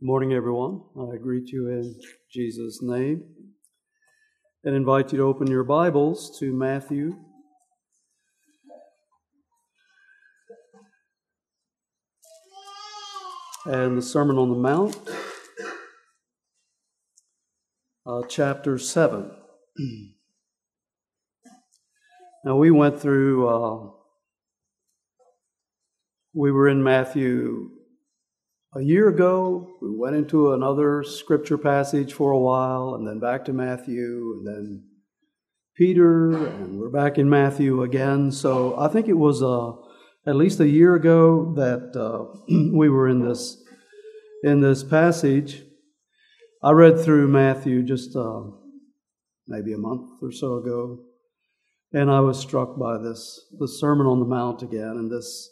Good morning, everyone. I greet you in Jesus' name and invite you to open your Bibles to Matthew. And the Sermon on the Mount, chapter 7. Now, we went through, we were in Matthew a year ago. We went into another scripture passage for a while, and then back to Matthew, and then Peter, and we're back in Matthew again. So I think it was at least a year ago that we were in this passage. I read through Matthew just maybe a month or so ago, and I was struck by the Sermon on the Mount again, and this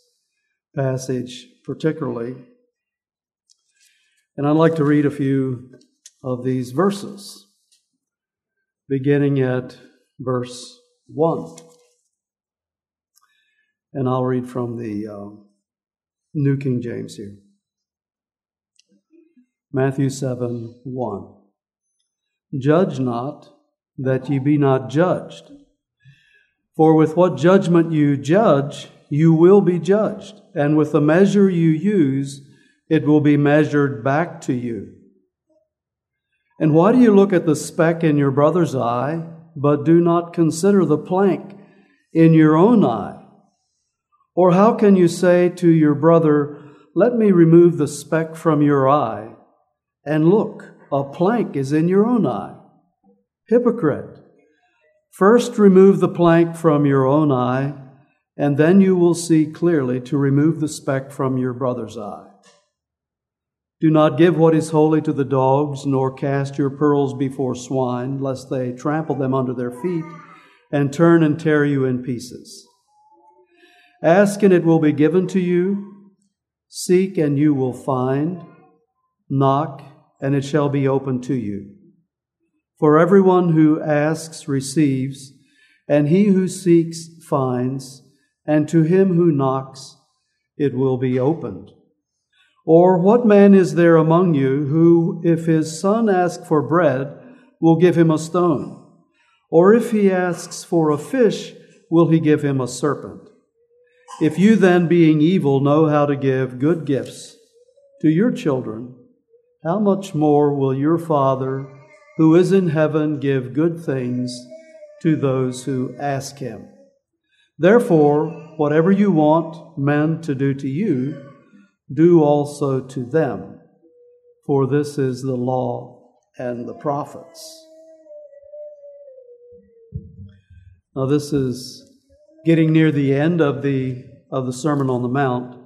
passage particularly. And I'd like to read a few of these verses, beginning at verse 1. And I'll read from the New King James here. Matthew 7, 1. Judge not, that ye be not judged. For with what judgment you judge, you will be judged. And with the measure you use, it will be measured back to you. And why do you look at the speck in your brother's eye, but do not consider the plank in your own eye? Or how can you say to your brother, let me remove the speck from your eye, and look, a plank is in your own eye? Hypocrite, first remove the plank from your own eye, and then you will see clearly to remove the speck from your brother's eye. Do not give what is holy to the dogs, nor cast your pearls before swine, lest they trample them under their feet, and turn and tear you in pieces. Ask, and it will be given to you. Seek, and you will find. Knock, and it shall be opened to you. For everyone who asks receives, and he who seeks finds, and to him who knocks it will be opened. Or what man is there among you who, if his son asks for bread, will give him a stone? Or if he asks for a fish, will he give him a serpent? If you then, being evil, know how to give good gifts to your children, how much more will your Father, who is in heaven, give good things to those who ask him? Therefore, whatever you want men to do to you, do also to them, for this is the law and the prophets. Now, this is getting near the end of the Sermon on the Mount.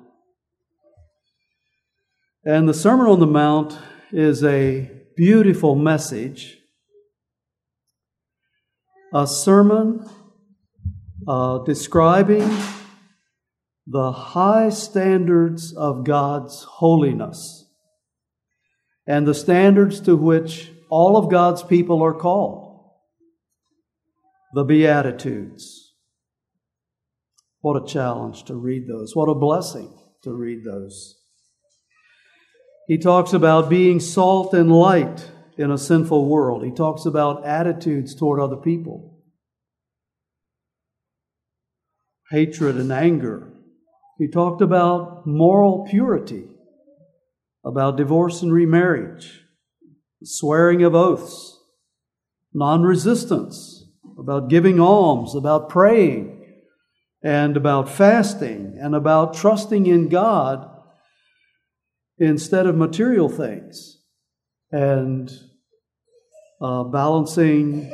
And the Sermon on the Mount is a beautiful message, a sermon describing the high standards of God's holiness and the standards to which all of God's people are called, the Beatitudes. What a challenge to read those. What a blessing to read those. He talks about being salt and light in a sinful world. He talks about attitudes toward other people. Hatred and anger. He talked about moral purity, about divorce and remarriage, swearing of oaths, non-resistance, about giving alms, about praying, and about fasting, and about trusting in God instead of material things, and balancing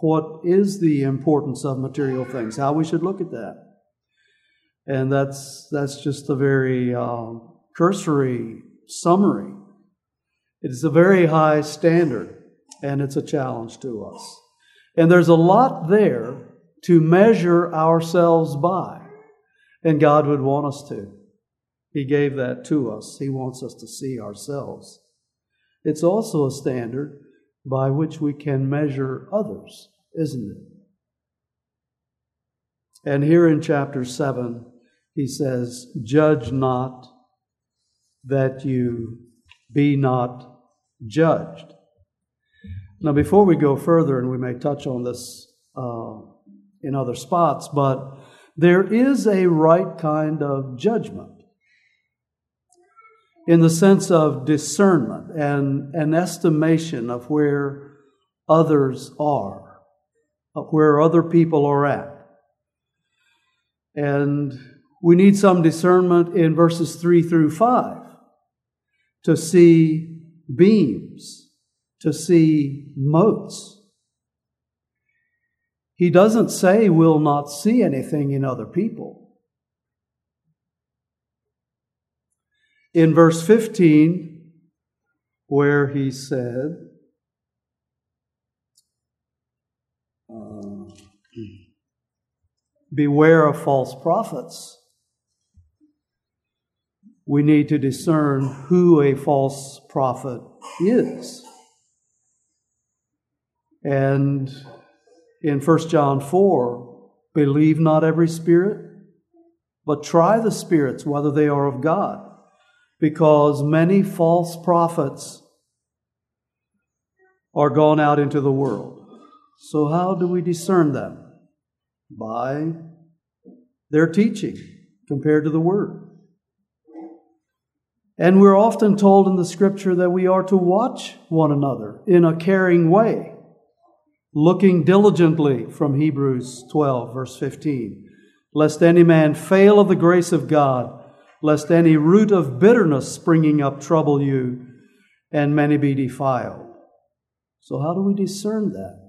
what is the importance of material things, how we should look at that. And that's just a very cursory summary. It is a very high standard, and it's a challenge to us. And there's a lot there to measure ourselves by. And God would want us to. He gave that to us. He wants us to see ourselves. It's also a standard by which we can measure others, isn't it? And here in chapter 7, he says, judge not that you be not judged. Now, before we go further, and we may touch on this in other spots, but there is a right kind of judgment in the sense of discernment and an estimation of where others are, of where other people are at. And we need some discernment in verses 3 through 5 to see beams, to see motes. He doesn't say we'll not see anything in other people. In verse 15, where he said, beware of false prophets, we need to discern who a false prophet is. And in 1 John 4, believe not every spirit, but try the spirits, whether they are of God, because many false prophets are gone out into the world. So how do we discern them? By their teaching compared to the Word. And we're often told in the Scripture that we are to watch one another in a caring way, looking diligently, from Hebrews 12, verse 15, lest any man fail of the grace of God, lest any root of bitterness springing up trouble you, and many be defiled. So how do we discern that?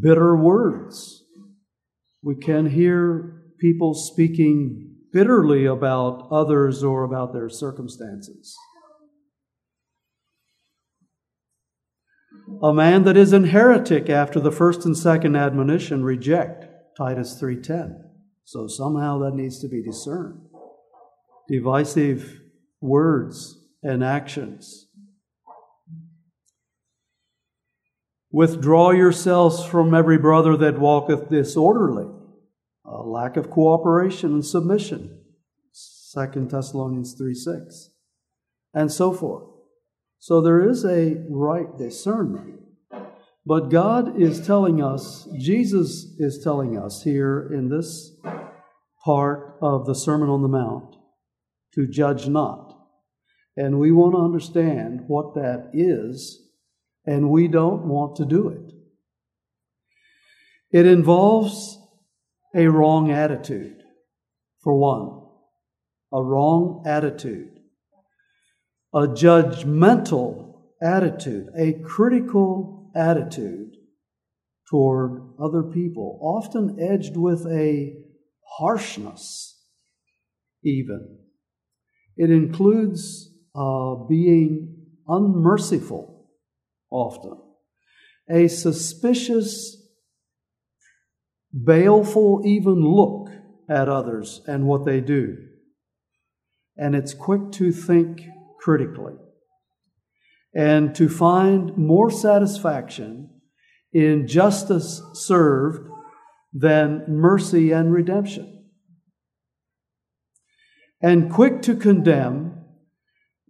Bitter words. We can hear people speaking bitterly about others or about their circumstances. A man that is an heretic after the first and second admonition reject, Titus 3:10. So somehow that needs to be discerned. Divisive words and actions. Withdraw yourselves from every brother that walketh disorderly. A lack of cooperation and submission. 2 Thessalonians 3:6. And so forth. So there is a right discernment. But God is telling us, Jesus is telling us here in this part of the Sermon on the Mount, to judge not. And we want to understand what that is, and we don't want to do it. It involves a wrong attitude, for one. A wrong attitude. A judgmental attitude, a critical attitude toward other people, often edged with a harshness even. It includes being unmerciful often, a suspicious, baleful even look at others and what they do. And it's quick to think critically, and to find more satisfaction in justice served than mercy and redemption. And quick to condemn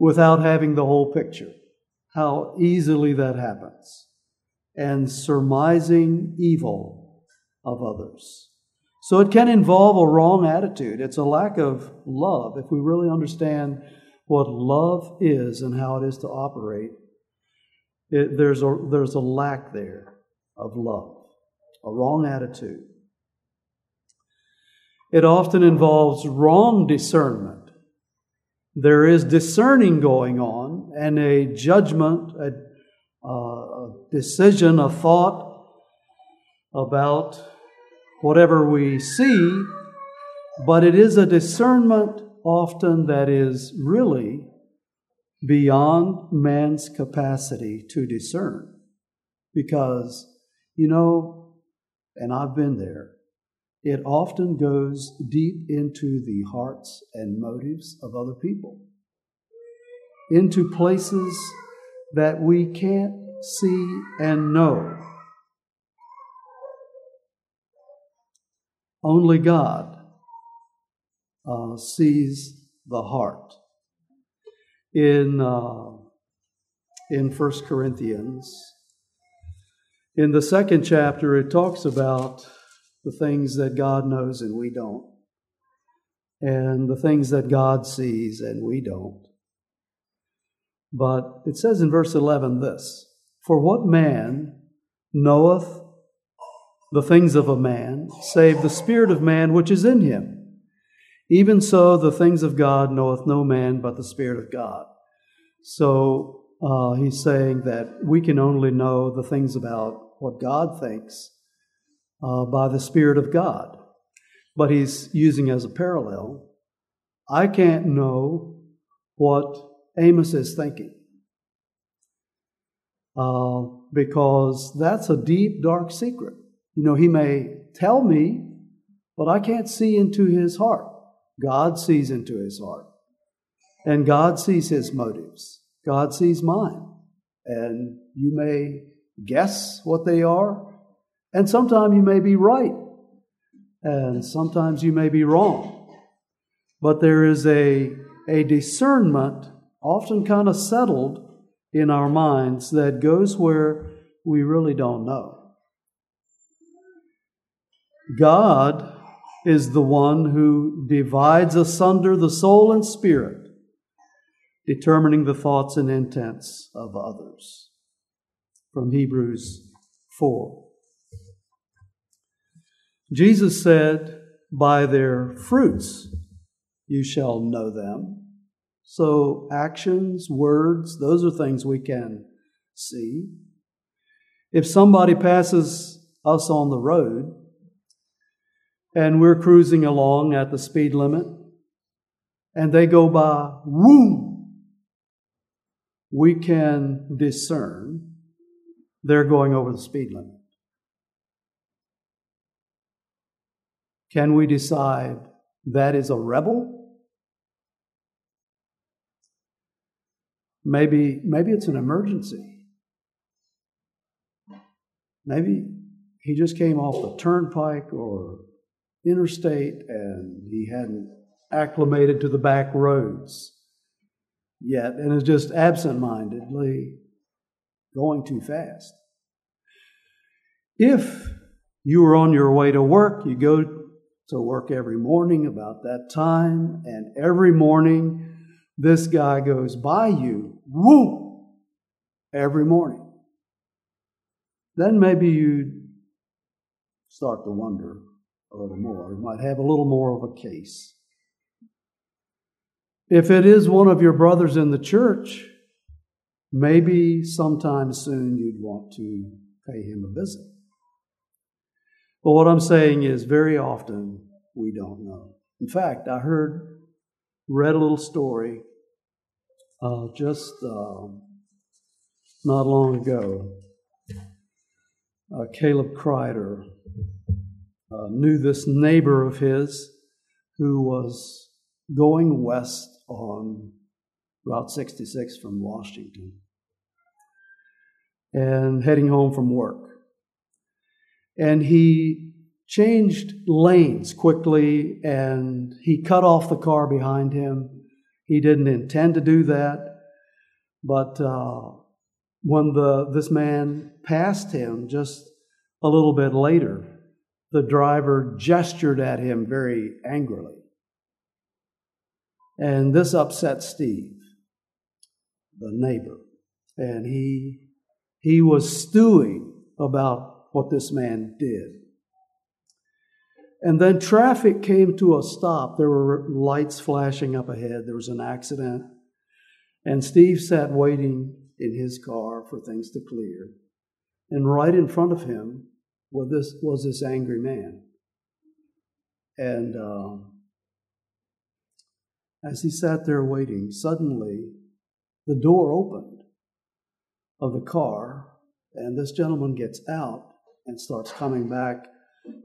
without having the whole picture. How easily that happens. And surmising evil of others. So it can involve a wrong attitude. It's a lack of love, if we really understand what love is and how it is to operate. There's a lack there of love, a wrong attitude. It often involves wrong discernment. There is discerning going on and a judgment, a decision, a thought about whatever we see, but it is a discernment often that is really beyond man's capacity to discern. Because, you know, and I've been there, it often goes deep into the hearts and motives of other people, into places that we can't see and know. Only God sees the heart. in 1 Corinthians. In the second chapter, it talks about the things that God knows and we don't, and the things that God sees and we don't. But it says in verse 11 this, "For what man knoweth the things of a man, save the spirit of man which is in him? Even so, the things of God knoweth no man but the Spirit of God." So he's saying that we can only know the things about what God thinks by the Spirit of God. But he's using as a parallel, I can't know what Amos is thinking, because that's a deep, dark secret. You know, he may tell me, but I can't see into his heart. God sees into his heart. And God sees his motives. God sees mine. And you may guess what they are. And sometimes you may be right. And sometimes you may be wrong. But there is a discernment, often kind of settled in our minds, that goes where we really don't know. God is the one who divides asunder the soul and spirit, determining the thoughts and intents of others. From Hebrews 4. Jesus said, "By their fruits you shall know them." So actions, words, those are things we can see. If somebody passes us on the road, and we're cruising along at the speed limit, and they go by, woo, we can discern they're going over the speed limit. Can we decide that is a rebel? Maybe it's an emergency. Maybe he just came off the turnpike or interstate, and he hadn't acclimated to the back roads yet, and is just absentmindedly going too fast. If you were on your way to work, you go to work every morning about that time, and every morning this guy goes by you, woo, every morning, then maybe you start to wonder a little more. You might have a little more of a case. If it is one of your brothers in the church, maybe sometime soon you'd want to pay him a visit. But what I'm saying is, very often we don't know. In fact, I read a little story just not long ago. Caleb Crider knew this neighbor of his who was going west on Route 66 from Washington and heading home from work. And he changed lanes quickly, and he cut off the car behind him. He didn't intend to do that, but when this man passed him just a little bit later, the driver gestured at him very angrily. And this upset Steve, the neighbor. And he was stewing about what this man did. And then traffic came to a stop. There were lights flashing up ahead. There was an accident. And Steve sat waiting in his car for things to clear. And right in front of him, well, this was this angry man. And as he sat there waiting, suddenly the door opened of the car, and this gentleman gets out and starts coming back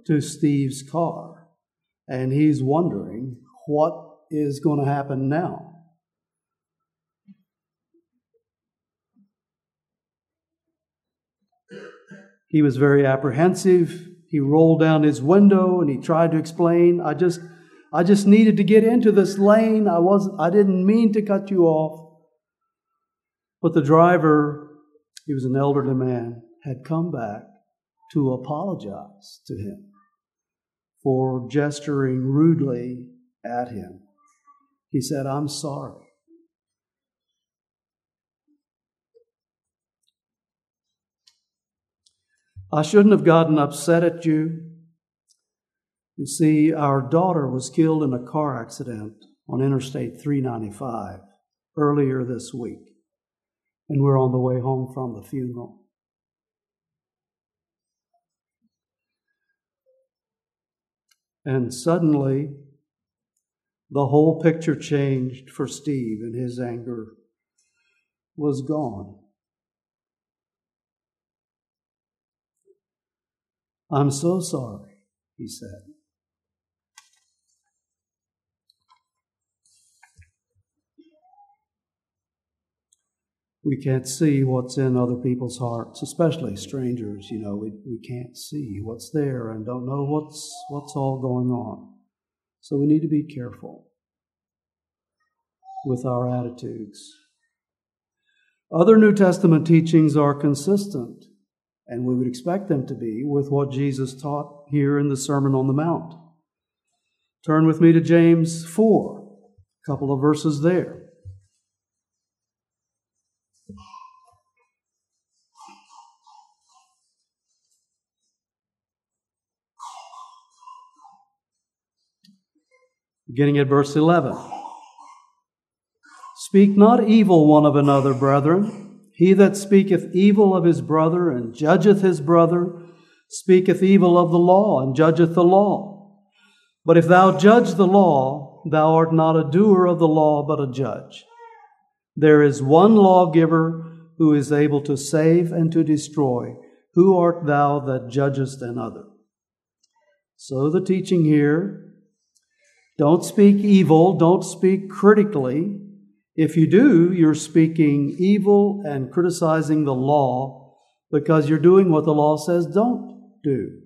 to Steve's car. And he's wondering what is going to happen now. He was very apprehensive. He rolled down his window and he tried to explain, I just needed to get into this lane. I didn't mean to cut you off. But the driver, he was an elderly man, had come back to apologize to him for gesturing rudely at him. He said, "I'm sorry." I shouldn't have gotten upset at you. You see, our daughter was killed in a car accident on Interstate 395 earlier this week, and we're on the way home from the funeral. And suddenly, the whole picture changed for Steve, and his anger was gone. "I'm so sorry," he said. We can't see what's in other people's hearts, especially strangers. You know, we can't see what's there and don't know what's all going on. So we need to be careful with our attitudes. Other New Testament teachings are consistent, and we would expect them to be, with what Jesus taught here in the Sermon on the Mount. Turn with me to James 4, a couple of verses there. Beginning at verse 11. "Speak not evil one of another, brethren. He that speaketh evil of his brother and judgeth his brother speaketh evil of the law and judgeth the law. But if thou judge the law, thou art not a doer of the law, but a judge. There is one lawgiver who is able to save and to destroy. Who art thou that judgest another?" So the teaching here, don't speak evil, don't speak critically. If you do, you're speaking evil and criticizing the law because you're doing what the law says don't do.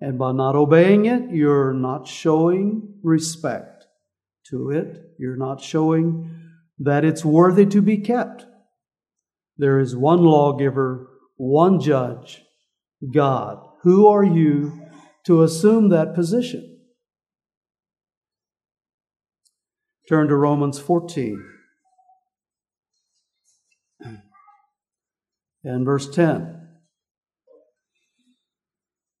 And by not obeying it, you're not showing respect to it. You're not showing that it's worthy to be kept. There is one lawgiver, one judge, God. Who are you to assume that position? Turn to Romans 14 and verse 10.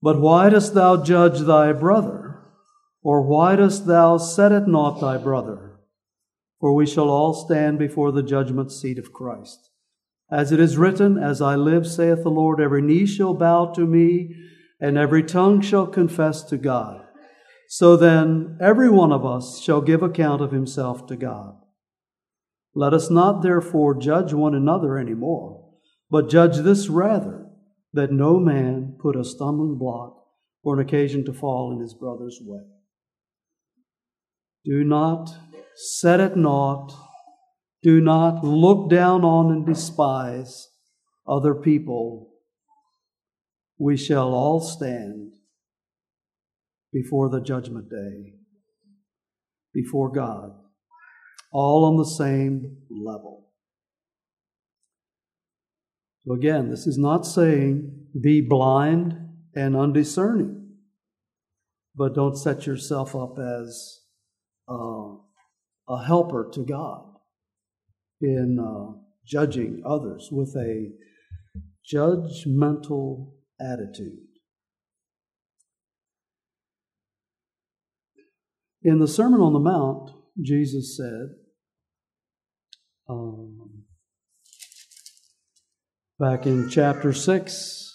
"But why dost thou judge thy brother? Or why dost thou set at naught thy brother? For we shall all stand before the judgment seat of Christ. As it is written, As I live, saith the Lord, every knee shall bow to me, and every tongue shall confess to God. So then, every one of us shall give account of himself to God. Let us not therefore judge one another any more, but judge this rather, that no man put a stumbling block or an occasion to fall in his brother's way." Do not set at naught, do not look down on and despise other people. We shall all stand before the judgment day, before God, all on the same level. So again, this is not saying be blind and undiscerning, but don't set yourself up as a helper to God in judging others with a judgmental attitude. In the Sermon on the Mount, Jesus said, back in chapter 6,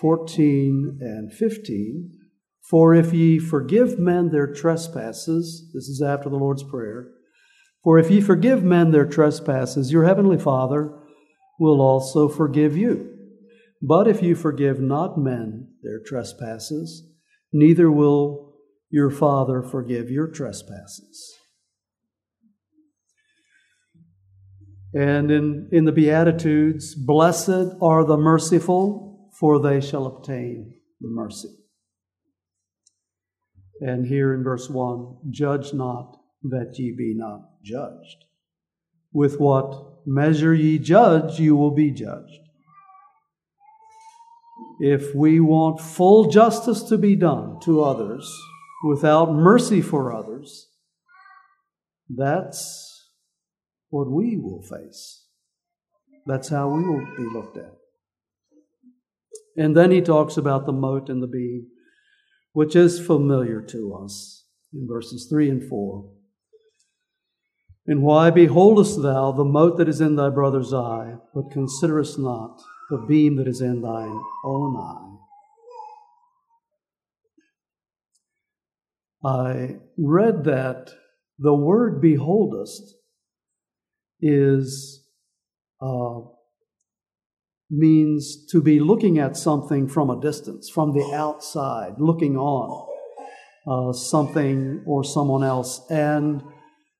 14 and 15, "For if ye forgive men their trespasses," this is after the Lord's Prayer, "for if ye forgive men their trespasses, your heavenly Father will also forgive you. But if you forgive not men their trespasses, neither will your Father forgive your trespasses." And in the Beatitudes, "Blessed are the merciful, for they shall obtain mercy." And here in verse 1, "Judge not that ye be not judged." With what measure ye judge, you will be judged. If we want full justice to be done to others without mercy for others, that's what we will face. That's how we will be looked at. And then he talks about the mote and the beam, which is familiar to us in verses 3 and 4. And why beholdest thou the mote that is in thy brother's eye, but considerest not the beam that is in thine own eye? I read that the word beholdest is means to be looking at something from a distance, from the outside, looking on something or someone else, and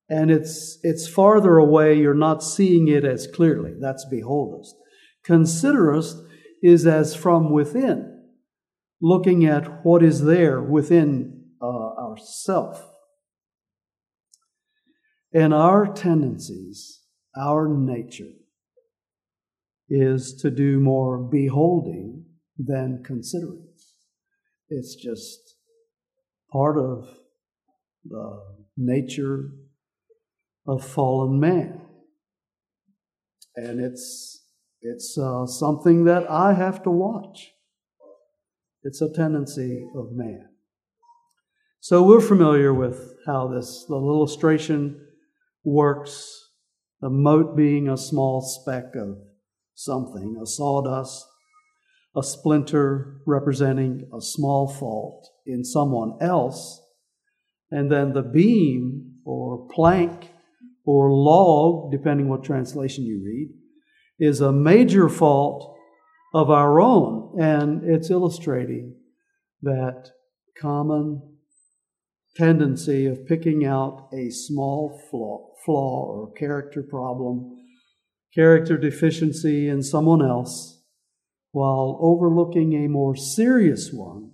it's farther away. You're not seeing it as clearly. That's beholdest. Considerest is as from within, looking at what is there within ourself. And our tendencies, our nature, is to do more beholding than considering. It's just part of the nature of fallen man. And it's something that I have to watch. It's a tendency of man. So we're familiar with how the illustration works, the mote being a small speck of something, a sawdust, a splinter representing a small fault in someone else, and then the beam or plank or log, depending what translation you read, is a major fault of our own, and it's illustrating that common tendency of picking out a small flaw or character problem, character deficiency in someone else, while overlooking a more serious one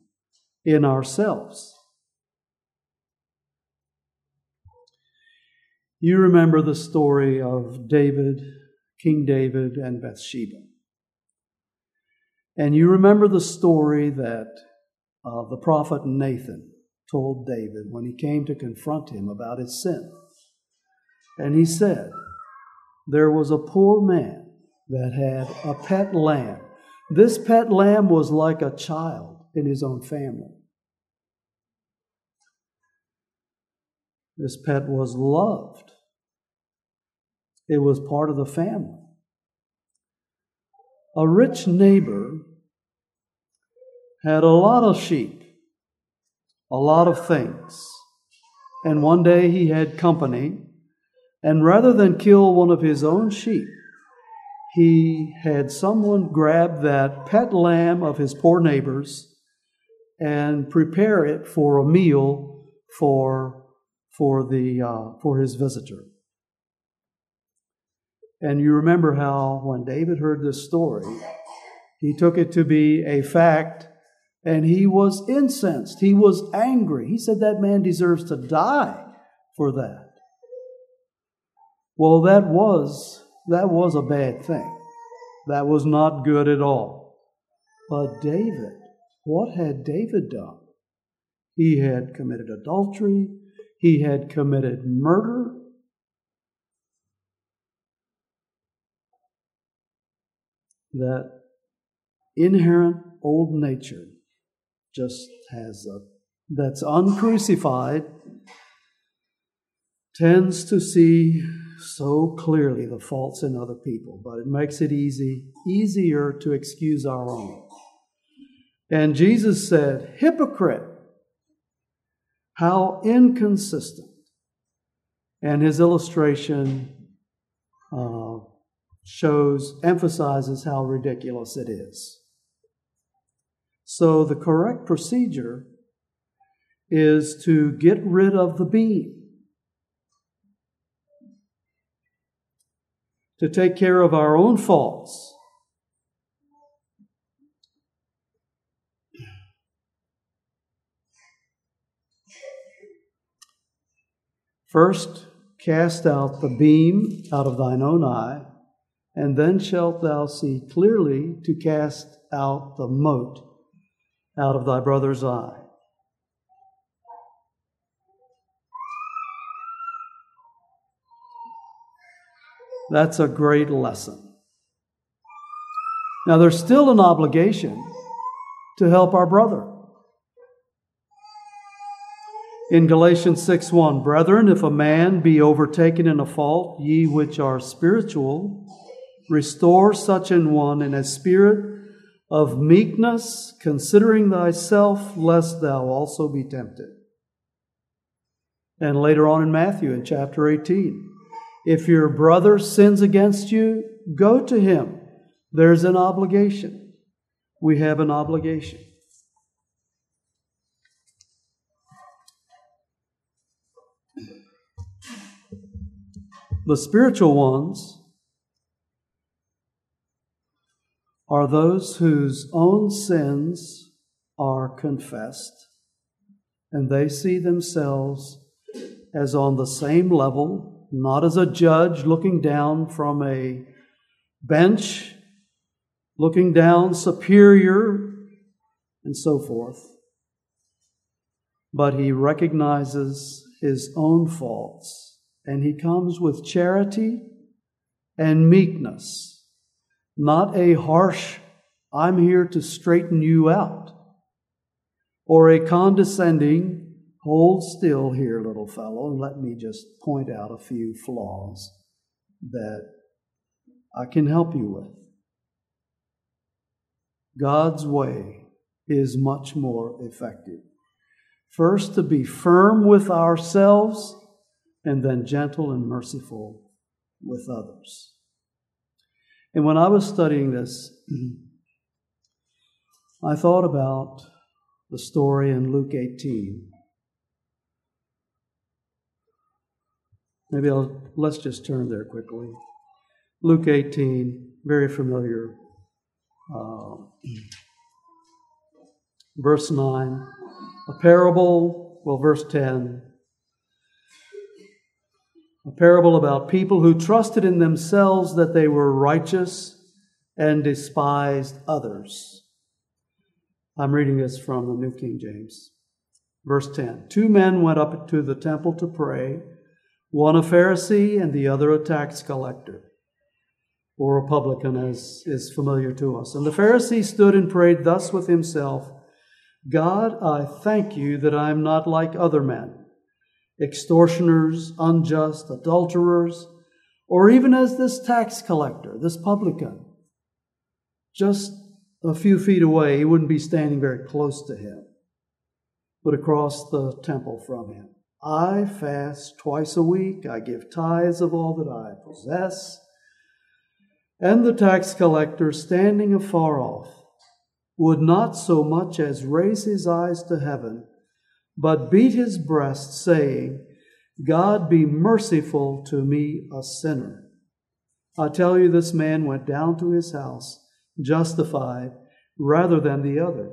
in ourselves. You remember the story of David, King David, and Bathsheba. And you remember the story that the prophet Nathan told David when he came to confront him about his sin. And he said, there was a poor man that had a pet lamb. This pet lamb was like a child in his own family. This pet was loved. It was part of the family. A rich neighbor had a lot of sheep, a lot of things. And one day he had company, and rather than kill one of his own sheep, he had someone grab that pet lamb of his poor neighbor's and prepare it for a meal for his visitor. And you remember how when David heard this story, he took it to be a fact, and he was incensed. He was angry. He said, that man deserves to die for that. Well, that was a bad thing. That was not good at all. But David, what had David done? He had committed adultery. He had committed murder. That inherent old nature just that's uncrucified, tends to see so clearly the faults in other people, but it makes it easier to excuse our own. And Jesus said, hypocrite, how inconsistent. And his illustration emphasizes how ridiculous it is. So the correct procedure is to get rid of the beam, to take care of our own faults, First Cast out the beam out of thine own eye, and then shalt thou see clearly to cast out the mote out of thy brother's eye. That's a great lesson. Now, there's still an obligation to help our brother. In Galatians 6:1, brethren, if a man be overtaken in a fault, ye which are spiritual, restore such an one in a spirit of meekness, considering thyself, lest thou also be tempted. And later on in Matthew, in chapter 18, if your brother sins against you, go to him. There's an obligation. We have an obligation. The spiritual ones are those whose own sins are confessed, and they see themselves as on the same level, not as a judge looking down from a bench, looking down superior, and so forth. But he recognizes his own faults, and he comes with charity and meekness. Not a harsh, I'm here to straighten you out, or a condescending, hold still here, little fellow, and let me just point out a few flaws that I can help you with. God's way is much more effective. First, to be firm with ourselves, and then gentle and merciful with others. And when I was studying this, I thought about the story in Luke 18. Let's just turn there quickly. Luke 18, very familiar. Verse 9, a parable, verse 10. A parable about people who trusted in themselves that they were righteous and despised others. I'm reading this from the New King James. Verse 10. 2 men went up to the temple to pray, one a Pharisee and the other a tax collector, or a publican, as is familiar to us. And the Pharisee stood and prayed thus with himself, God, I thank you that I am not like other men, extortioners, unjust, adulterers, or even as this tax collector, this publican. Just a few feet away, he wouldn't be standing very close to him, but across the temple from him. I fast twice a week, I give tithes of all that I possess. And the tax collector, standing afar off, would not so much as raise his eyes to heaven, but beat his breast, saying, God be merciful to me, a sinner. I tell you, this man went down to his house justified rather than the other.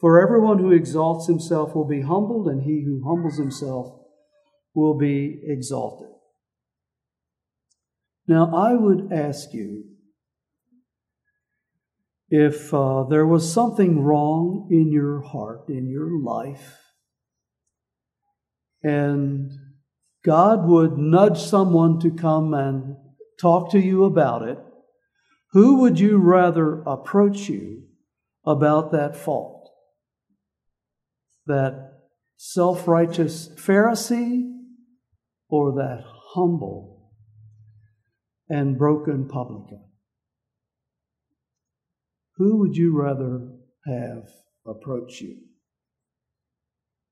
For everyone who exalts himself will be humbled, and he who humbles himself will be exalted. Now, I would ask you, if there was something wrong in your heart, in your life, and God would nudge someone to come and talk to you about it, who would you rather approach you about that fault? That self-righteous Pharisee or that humble and broken publican? Who would you rather have approach you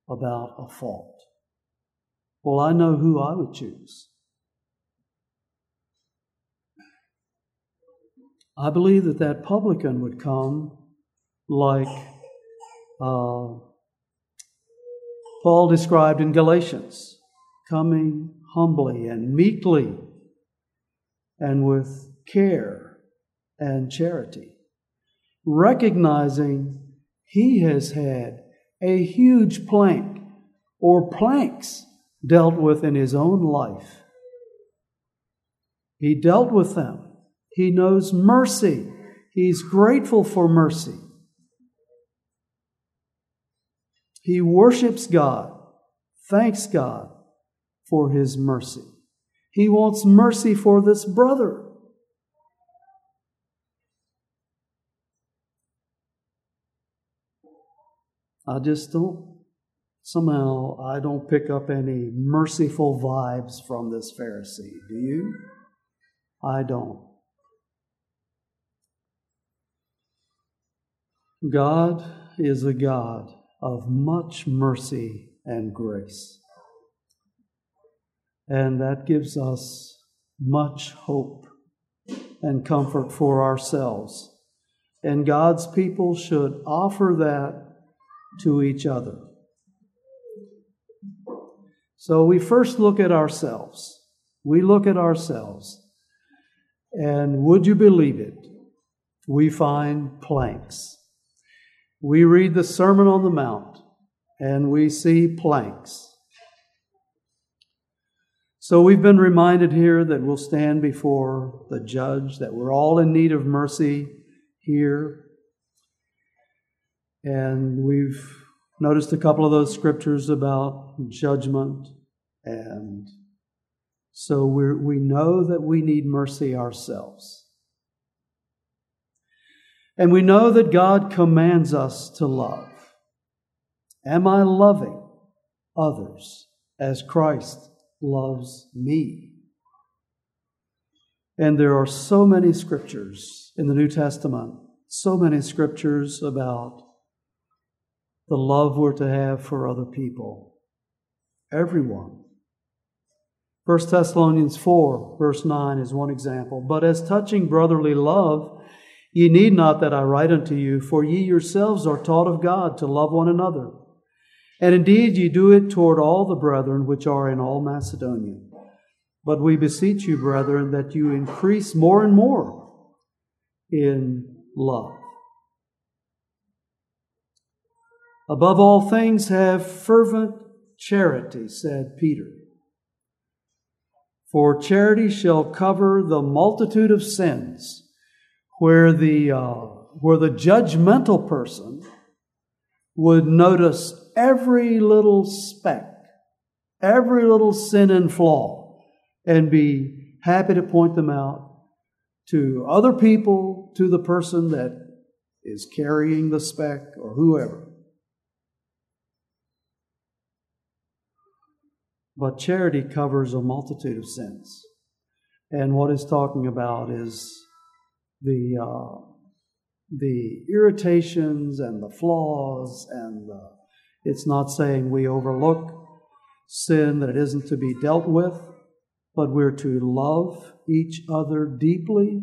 about a fault? Well, I know who I would choose. I believe that that publican would come like Paul described in Galatians, coming humbly and meekly and with care and charity, recognizing he has had a huge plank or planks dealt with in his own life He dealt with them. He knows mercy. He's grateful for mercy. He worships God, thanks God for his mercy. He wants mercy for this brother. I don't pick up any merciful vibes from this Pharisee. Do you? I don't. God is a God of much mercy and grace. And that gives us much hope and comfort for ourselves. And God's people should offer that to each other. So we first look at ourselves. We look at ourselves. And would you believe it? We find planks. We read the Sermon on the Mount and we see planks. So we've been reminded here that we'll stand before the judge, that we're all in need of mercy here. And we've noticed a couple of those scriptures about judgment. And so we know that we need mercy ourselves. And we know that God commands us to love. Am I loving others as Christ loves me? And there are so many scriptures in the New Testament, so many scriptures about the love we're to have for other people. Everyone. 1 Thessalonians 4, verse 9 is one example. But as touching brotherly love, ye need not that I write unto you, for ye yourselves are taught of God to love one another. And indeed ye do it toward all the brethren which are in all Macedonia. But we beseech you, brethren, that you increase more and more in love. Above all things, have fervent charity, said Peter. For charity shall cover the multitude of sins. Where the judgmental person would notice every little speck, every little sin and flaw, and be happy to point them out to other people, to the person that is carrying the speck or whoever. But charity covers a multitude of sins. And what it's talking about is the irritations and the flaws, and it's not saying we overlook sin, that it isn't to be dealt with, but we're to love each other deeply.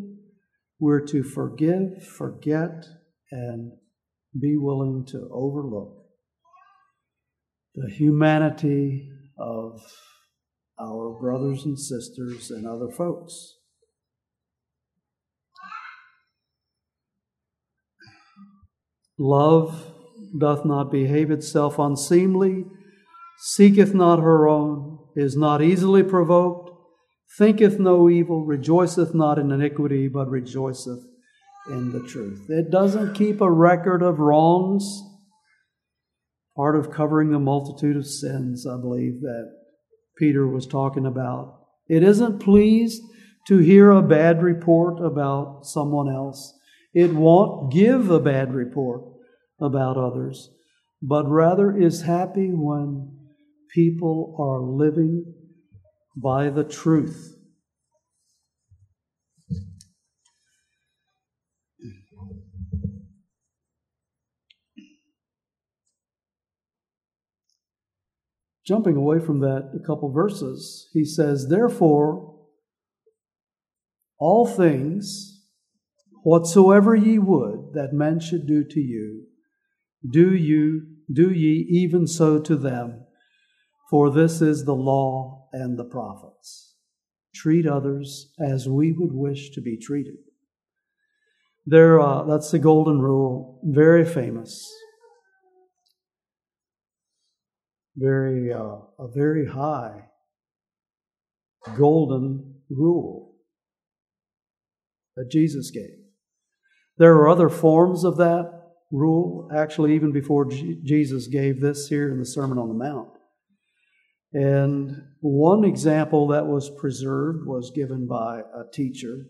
We're to forgive, forget, and be willing to overlook the humanity of our brothers and sisters and other folks. Love doth not behave itself unseemly, seeketh not her own, is not easily provoked, thinketh no evil, rejoiceth not in iniquity, but rejoiceth in the truth. It doesn't keep a record of wrongs. Part of covering the multitude of sins, I believe, that Peter was talking about. It isn't pleased to hear a bad report about someone else. It won't give a bad report about others, but rather is happy when people are living by the truth. Jumping away from that a couple verses, he says, therefore, all things whatsoever ye would that men should do to you, do ye even so to them, for this is the law and the prophets. Treat others as we would wish to be treated. That's the golden rule, very famous, a very high golden rule that Jesus gave. There were other forms of that rule, actually, even before Jesus gave this here in the Sermon on the Mount. And one example that was preserved was given by a teacher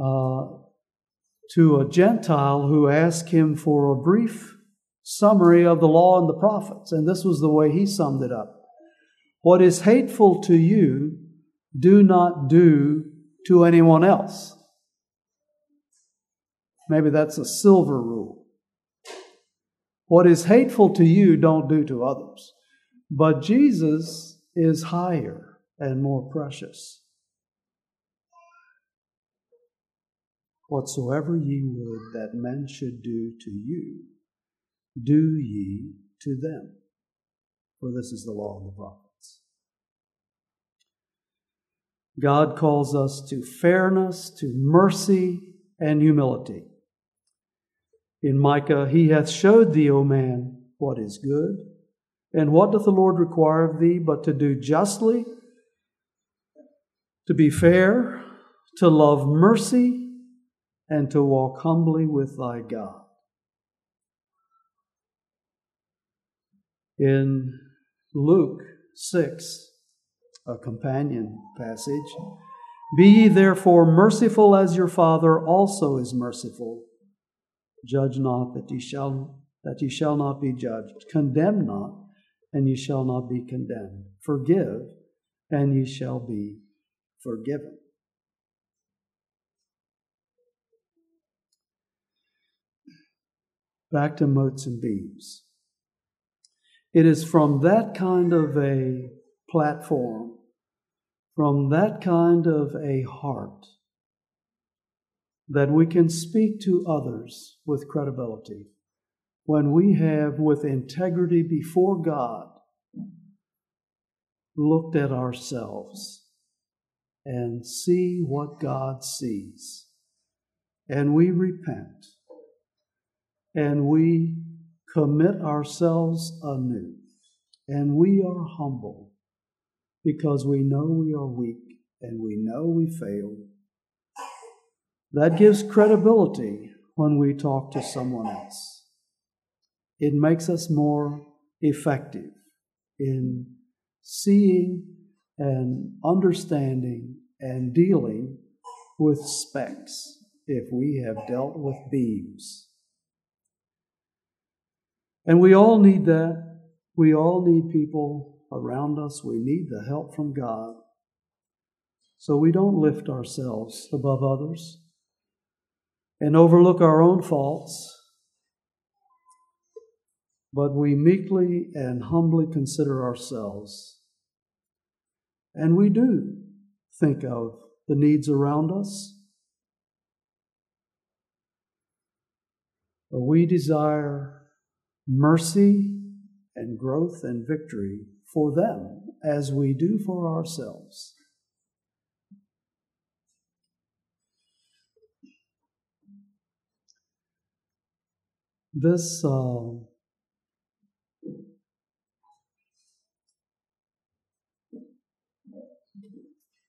to a Gentile who asked him for a brief summary of the law and the prophets. And this was the way he summed it up. What is hateful to you, do not do to anyone else. Maybe that's a silver rule. What is hateful to you, don't do to others. But Jesus is higher and more precious. Whatsoever ye would that men should do to you, do ye to them. For this is the law of the prophets. God calls us to fairness, to mercy, and humility. In Micah, He hath showed thee, O man, what is good, and what doth the Lord require of thee, but to do justly, to be fair, to love mercy, and to walk humbly with thy God. In Luke 6, a companion passage, be ye therefore merciful as your Father also is merciful. Judge not, that ye shall not be judged. Condemn not, and ye shall not be condemned. Forgive, and ye shall be forgiven. Back to motes and beams. It is from that kind of a platform, from that kind of a heart, that we can speak to others with credibility when we have, with integrity before God, looked at ourselves and see what God sees, and we repent, and we commit ourselves anew, and we are humble because we know we are weak and we know we fail. That gives credibility when we talk to someone else. It makes us more effective in seeing and understanding and dealing with specks if we have dealt with beams. And we all need that. We all need people around us. We need the help from God. So we don't lift ourselves above others and overlook our own faults, but we meekly and humbly consider ourselves. And we do think of the needs around us. But we desire mercy and growth and victory for them as we do for ourselves. This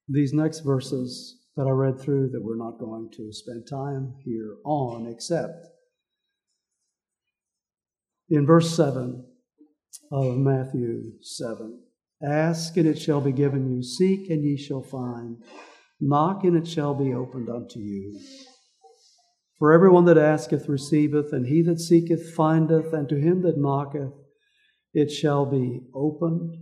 these next verses that I read through that we're not going to spend time here on, except in verse 7 of Matthew 7, ask and it shall be given you, seek and ye shall find, knock and it shall be opened unto you. For everyone that asketh receiveth, and he that seeketh findeth, and to him that knocketh it shall be opened.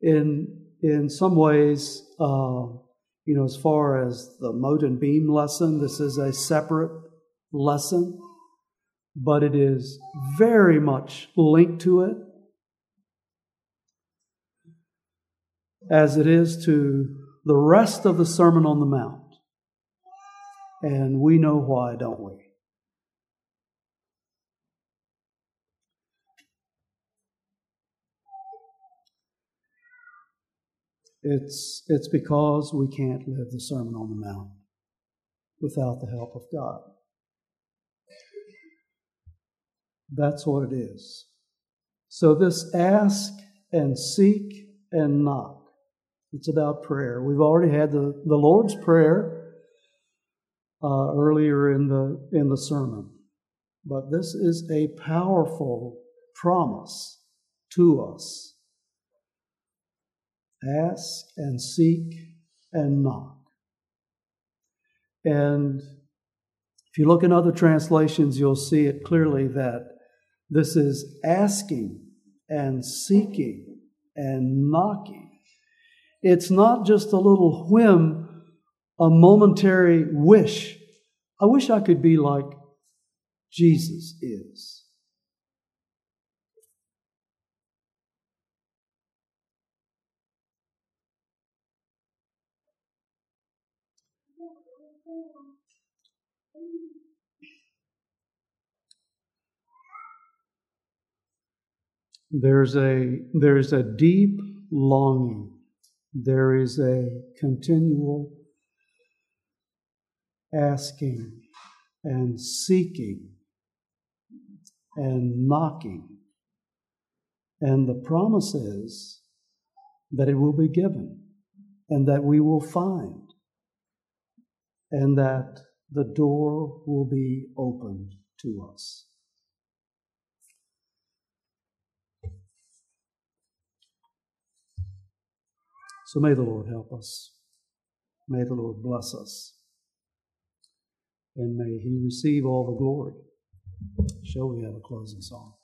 In some ways, as far as the mote and beam lesson, this is a separate lesson. But it is very much linked to it, as it is to the rest of the Sermon on the Mount. And we know why, don't we? It's because we can't live the Sermon on the Mount without the help of God. That's what it is. So this ask and seek and knock It's about prayer. We've already had the Lord's Prayer earlier in the sermon. But this is a powerful promise to us. Ask and seek and knock. And if you look in other translations, you'll see it clearly that this is asking and seeking and knocking. It's not just a little whim, a momentary wish. I wish I could be like Jesus is. There's a deep longing. There is a continual asking and seeking and knocking. And the promise is that it will be given and that we will find and that the door will be opened to us. So may the Lord help us. May the Lord bless us. And may He receive all the glory. Shall we have a closing song?